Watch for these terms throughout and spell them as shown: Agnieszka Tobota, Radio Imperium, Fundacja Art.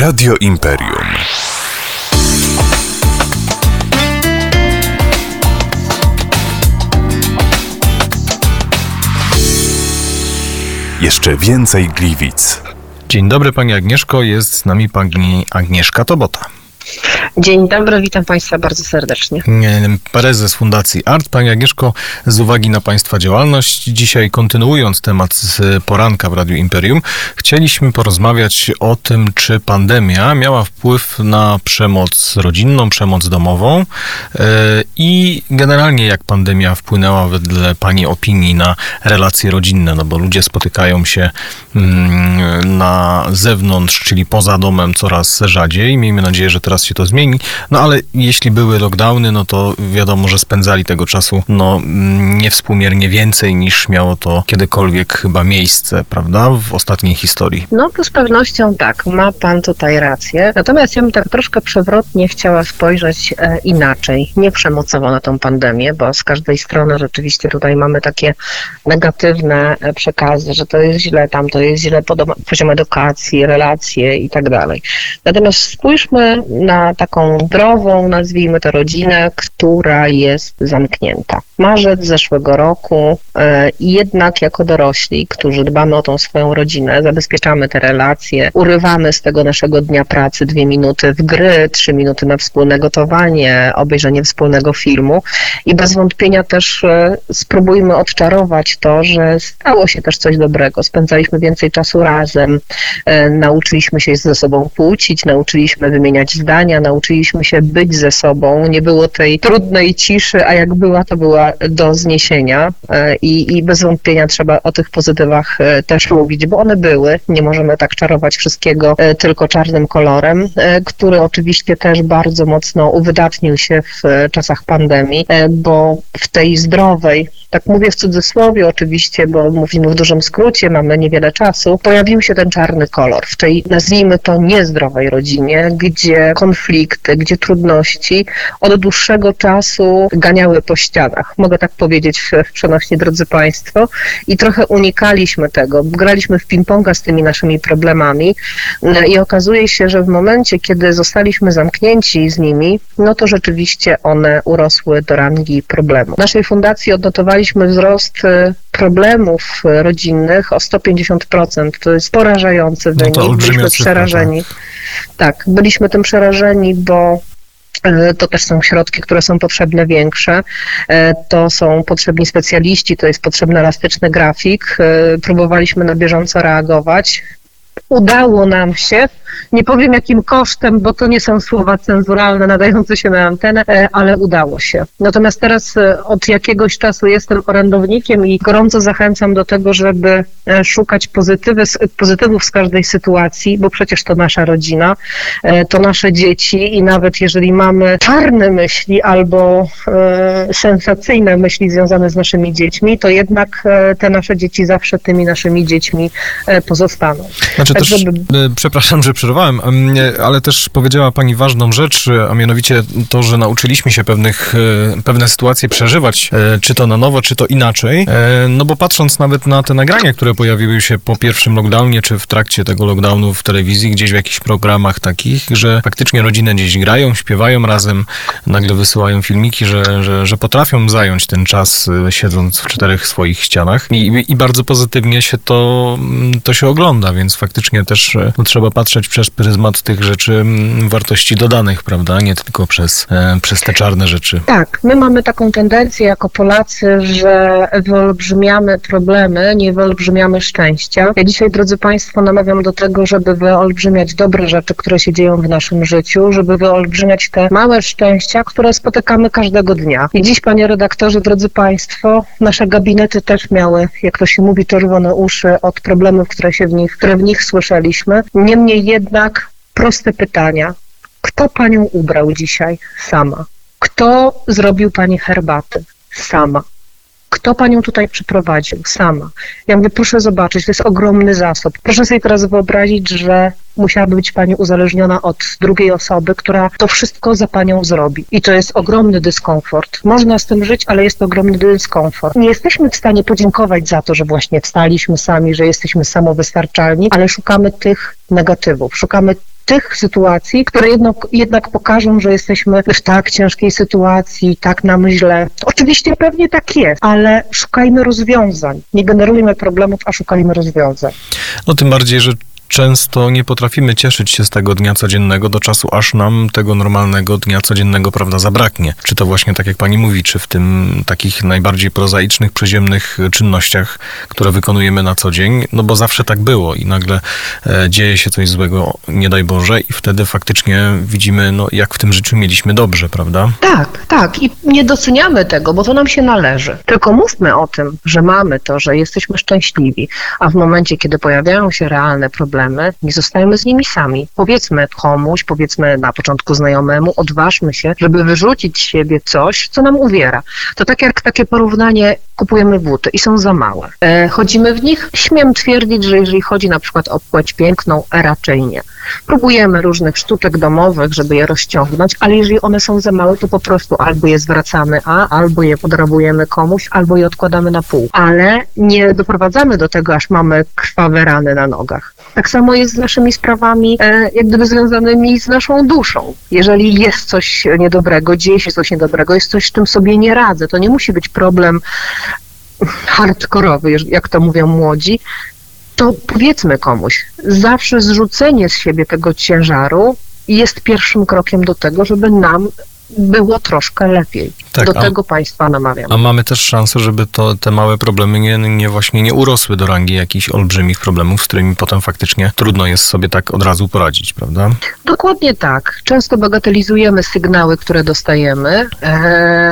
Radio Imperium. Jeszcze więcej Gliwic. Dzień dobry, pani Agnieszko. Jest z nami pani Agnieszka Tobota. Dzień dobry, witam Państwa bardzo serdecznie. Prezes Fundacji Art. Pani Agnieszko, z uwagi na Państwa działalność, dzisiaj kontynuując temat z poranka w Radiu Imperium, chcieliśmy porozmawiać o tym, czy pandemia miała wpływ na przemoc rodzinną, przemoc domową i generalnie jak pandemia wpłynęła wedle Pani opinii na relacje rodzinne, no bo ludzie spotykają się na zewnątrz, czyli poza domem coraz rzadziej. Miejmy nadzieję, że teraz się to zmieni, no ale jeśli były lockdowny, no to wiadomo, że spędzali tego czasu no niewspółmiernie więcej niż miało to kiedykolwiek chyba miejsce, prawda, w ostatniej historii. No to z pewnością tak, ma pan tutaj rację, natomiast ja bym tak troszkę przewrotnie chciała spojrzeć inaczej, nie przemocowo na tą pandemię, bo z każdej strony rzeczywiście tutaj mamy takie negatywne przekazy, że to jest źle, tam to jest źle, poziom edukacji, relacje i tak dalej. Natomiast spójrzmy na taką zdrową, nazwijmy to, rodzinę, która jest zamknięta. Marzec zeszłego roku i jednak jako dorośli, którzy dbamy o tą swoją rodzinę, zabezpieczamy te relacje, urywamy z tego naszego dnia pracy 2 minuty w gry, 3 minuty na wspólne gotowanie, obejrzenie wspólnego filmu i bez wątpienia też spróbujmy odczarować to, że stało się też coś dobrego. Spędzaliśmy więcej czasu razem, nauczyliśmy się ze sobą kłócić, nauczyliśmy wymieniać zdania, nauczyliśmy się być ze sobą, nie było tej trudnej ciszy, a jak była, to była do zniesienia i bez wątpienia trzeba o tych pozytywach też mówić, bo one były, nie możemy tak czarować wszystkiego tylko czarnym kolorem, który oczywiście też bardzo mocno uwydatnił się w czasach pandemii, bo w tej zdrowej, tak mówię w cudzysłowie oczywiście, bo mówimy w dużym skrócie, mamy niewiele czasu, pojawił się ten czarny kolor w tej, nazwijmy to, niezdrowej rodzinie, gdzie konflikty, gdzie trudności od dłuższego czasu ganiały po ścianach. Mogę tak powiedzieć w przenośni, drodzy Państwo. I trochę unikaliśmy tego. Graliśmy w ping-ponga z tymi naszymi problemami i okazuje się, że w momencie, kiedy zostaliśmy zamknięci z nimi, no to rzeczywiście one urosły do rangi problemu. W naszej fundacji odnotowaliśmy wzrost problemów rodzinnych o 150%. To jest porażający wynik. No byliśmy przerażeni. Tak, byliśmy tym przerażeni, bo to też są środki, które są potrzebne większe, to są potrzebni specjaliści, to jest potrzebny elastyczny grafik. Próbowaliśmy na bieżąco reagować. Udało nam się, nie powiem jakim kosztem, bo to nie są słowa cenzuralne nadające się na antenę, ale udało się. Natomiast teraz od jakiegoś czasu jestem orędownikiem i gorąco zachęcam do tego, żeby szukać pozytywów z każdej sytuacji, bo przecież to nasza rodzina, to nasze dzieci i nawet jeżeli mamy czarne myśli albo sensacyjne myśli związane z naszymi dziećmi, to jednak te nasze dzieci zawsze tymi naszymi dziećmi pozostaną. Znaczy tak, też, przepraszam, że przerwałem, ale też powiedziała Pani ważną rzecz, a mianowicie to, że nauczyliśmy się pewne sytuacje przeżywać, czy to na nowo, czy to inaczej, no bo patrząc nawet na te nagrania, które pojawiły się po pierwszym lockdownie, czy w trakcie tego lockdownu w telewizji, gdzieś w jakichś programach takich, że faktycznie rodziny gdzieś grają, śpiewają razem, nagle wysyłają filmiki, że potrafią zająć ten czas siedząc w 4 swoich ścianach i bardzo pozytywnie się to się ogląda, więc faktycznie też trzeba patrzeć przez pryzmat tych rzeczy wartości dodanych, prawda? Nie tylko przez te czarne rzeczy. Tak, my mamy taką tendencję jako Polacy, że wyolbrzymiamy problemy, nie wyolbrzymiamy szczęścia. Ja dzisiaj, drodzy Państwo, namawiam do tego, żeby wyolbrzymiać dobre rzeczy, które się dzieją w naszym życiu, żeby wyolbrzymiać te małe szczęścia, które spotykamy każdego dnia. I dziś, panie redaktorze, drodzy Państwo, nasze gabinety też miały, jak to się mówi, czerwone uszy od problemów, które w nich słyszeliśmy. Niemniej jednak proste pytania. Kto Panią ubrał dzisiaj? Sama. Kto zrobił Pani herbaty? Sama. Kto Panią tutaj przyprowadził? Sama. Ja mówię, proszę zobaczyć, to jest ogromny zasób. Proszę sobie teraz wyobrazić, że musiałaby być Pani uzależniona od drugiej osoby, która to wszystko za Panią zrobi. I to jest ogromny dyskomfort. Można z tym żyć, ale jest to ogromny dyskomfort. Nie jesteśmy w stanie podziękować za to, że właśnie wstaliśmy sami, że jesteśmy samowystarczalni, ale szukamy tych negatywów, szukamy tych sytuacji, które jednak pokażą, że jesteśmy w tak ciężkiej sytuacji, tak nam źle. Oczywiście pewnie tak jest, ale szukajmy rozwiązań. Nie generujmy problemów, a szukajmy rozwiązań. No tym bardziej, że często nie potrafimy cieszyć się z tego dnia codziennego do czasu, aż nam tego normalnego dnia codziennego, prawda, zabraknie. Czy to właśnie, tak jak pani mówi, czy w tym takich najbardziej prozaicznych, przyziemnych czynnościach, które wykonujemy na co dzień, no bo zawsze tak było i nagle dzieje się coś złego, nie daj Boże, i wtedy faktycznie widzimy, no jak w tym życiu mieliśmy dobrze, prawda? Tak, tak, i nie doceniamy tego, bo to nam się należy. Tylko mówmy o tym, że mamy to, że jesteśmy szczęśliwi, a w momencie, kiedy pojawiają się realne problemy, nie zostajemy z nimi sami. Powiedzmy komuś, powiedzmy na początku znajomemu, odważmy się, żeby wyrzucić z siebie coś, co nam uwiera. To tak jak takie porównanie, kupujemy buty i są za małe. Chodzimy w nich, śmiem twierdzić, że jeżeli chodzi na przykład o płeć piękną, raczej nie. Próbujemy różnych sztuczek domowych, żeby je rozciągnąć, ale jeżeli one są za małe, to po prostu albo je zwracamy, albo je podrabujemy komuś, albo je odkładamy na pół. Ale nie doprowadzamy do tego, aż mamy krwawe rany na nogach. Tak samo jest z naszymi sprawami, jak gdyby związanymi z naszą duszą. Jeżeli jest coś niedobrego, dzieje się coś niedobrego, jest coś, z czym sobie nie radzę, to nie musi być problem hardkorowy, jak to mówią młodzi, to powiedzmy komuś, zawsze zrzucenie z siebie tego ciężaru jest pierwszym krokiem do tego, żeby nam było troszkę lepiej. Tak, do tego państwa namawiam. A mamy też szansę, żeby te małe problemy nie urosły do rangi jakichś olbrzymich problemów, z którymi potem faktycznie trudno jest sobie tak od razu poradzić, prawda? Dokładnie tak. Często bagatelizujemy sygnały, które dostajemy,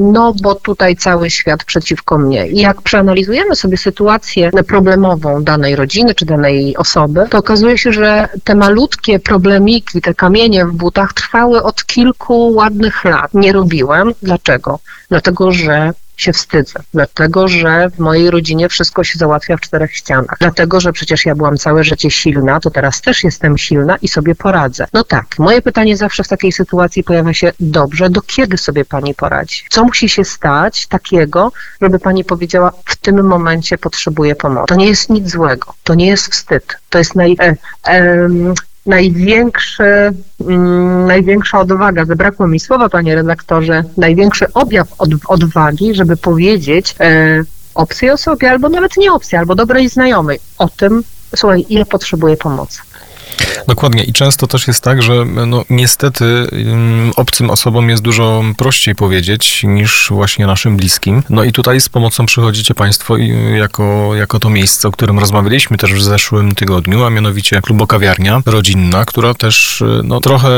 no bo tutaj cały świat przeciwko mnie. I jak przeanalizujemy sobie sytuację problemową danej rodziny czy danej osoby, to okazuje się, że te malutkie problemiki, te kamienie w butach trwały od kilku ładnych lat. Nie robiłem. Dlaczego? Dlatego, że się wstydzę. Dlatego, że w mojej rodzinie wszystko się załatwia w czterech ścianach. Dlatego, że przecież ja byłam całe życie silna, to teraz też jestem silna i sobie poradzę. No tak, moje pytanie zawsze w takiej sytuacji pojawia się: dobrze, do kiedy sobie pani poradzi? Co musi się stać takiego, żeby pani powiedziała: w tym momencie potrzebuję pomocy? To nie jest nic złego. To nie jest wstyd. To jest największa odwaga, zabrakło mi słowa, panie redaktorze, największy objaw odwagi, żeby powiedzieć obcej osobie, albo nawet nie obcej, albo dobrej znajomej o tym, słuchaj, ile potrzebuję pomocy. Dokładnie. I często też jest tak, że no, niestety obcym osobom jest dużo prościej powiedzieć niż właśnie naszym bliskim. No i tutaj z pomocą przychodzicie państwo jako to miejsce, o którym rozmawialiśmy też w zeszłym tygodniu, a mianowicie klubokawiarnia rodzinna, która też no, trochę,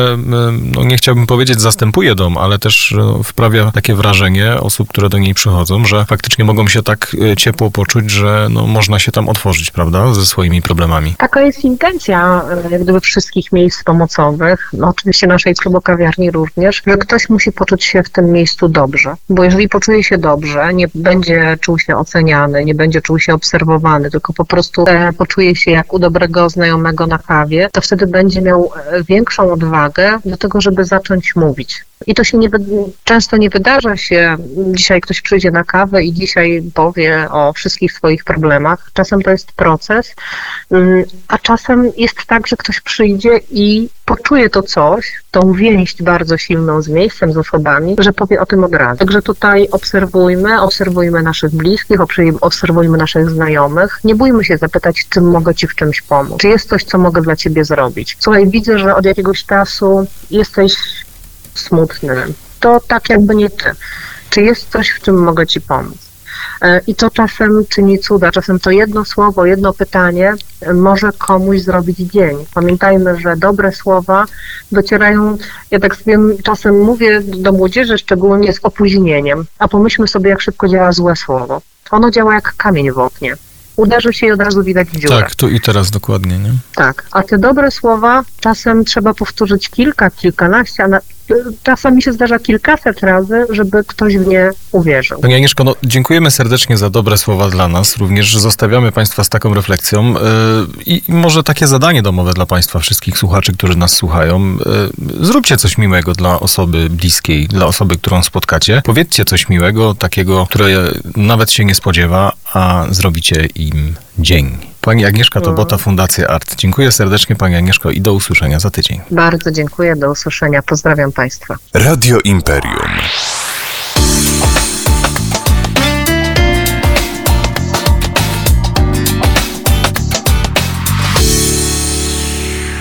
no, nie chciałbym powiedzieć zastępuje dom, ale też wprawia takie wrażenie osób, które do niej przychodzą, że faktycznie mogą się tak ciepło poczuć, że no, można się tam otworzyć, prawda, ze swoimi problemami. Taka jest intencja jak gdyby wszystkich miejsc pomocowych, no oczywiście naszej klubokawiarni również, że ktoś musi poczuć się w tym miejscu dobrze, bo jeżeli poczuje się dobrze, nie będzie czuł się oceniany, nie będzie czuł się obserwowany, tylko po prostu poczuje się jak u dobrego znajomego na kawie, to wtedy będzie miał większą odwagę do tego, żeby zacząć mówić. I to się często nie wydarza się, dzisiaj ktoś przyjdzie na kawę i dzisiaj powie o wszystkich swoich problemach. Czasem to jest proces, a czasem jest tak, że ktoś przyjdzie i poczuje to coś, tą więź bardzo silną z miejscem, z osobami, że powie o tym od razu. Także tutaj obserwujmy naszych bliskich, obserwujmy naszych znajomych. Nie bójmy się zapytać, czy mogę ci w czymś pomóc. Czy jest coś, co mogę dla ciebie zrobić? Słuchaj, widzę, że od jakiegoś czasu jesteś smutny. To tak jakby nie ty. Czy jest coś, w czym mogę ci pomóc? I to czasem czyni cuda. Czasem to jedno słowo, jedno pytanie może komuś zrobić dzień. Pamiętajmy, że dobre słowa docierają, ja tak sobie czasem mówię do młodzieży, szczególnie z opóźnieniem, a pomyślmy sobie, jak szybko działa złe słowo. Ono działa jak kamień w oknie. Uderzy się i od razu widać dziurę. Tak, tu i teraz dokładnie, nie? Tak, a te dobre słowa czasem trzeba powtórzyć kilkanaście, a czasami się zdarza kilkaset razy, żeby ktoś w nie uwierzył. Pani Agnieszko, no, dziękujemy serdecznie za dobre słowa dla nas. Również zostawiamy państwa z taką refleksją i może takie zadanie domowe dla państwa, wszystkich słuchaczy, którzy nas słuchają. Zróbcie coś miłego dla osoby bliskiej, dla osoby, którą spotkacie. Powiedzcie coś miłego, takiego, które nawet się nie spodziewa, a zrobicie im dzień. Pani Agnieszka Tobota, Fundacja Art. Dziękuję serdecznie Pani Agnieszko i do usłyszenia za tydzień. Bardzo dziękuję, do usłyszenia. Pozdrawiam Państwa. Radio Imperium.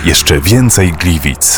Jeszcze więcej Gliwic.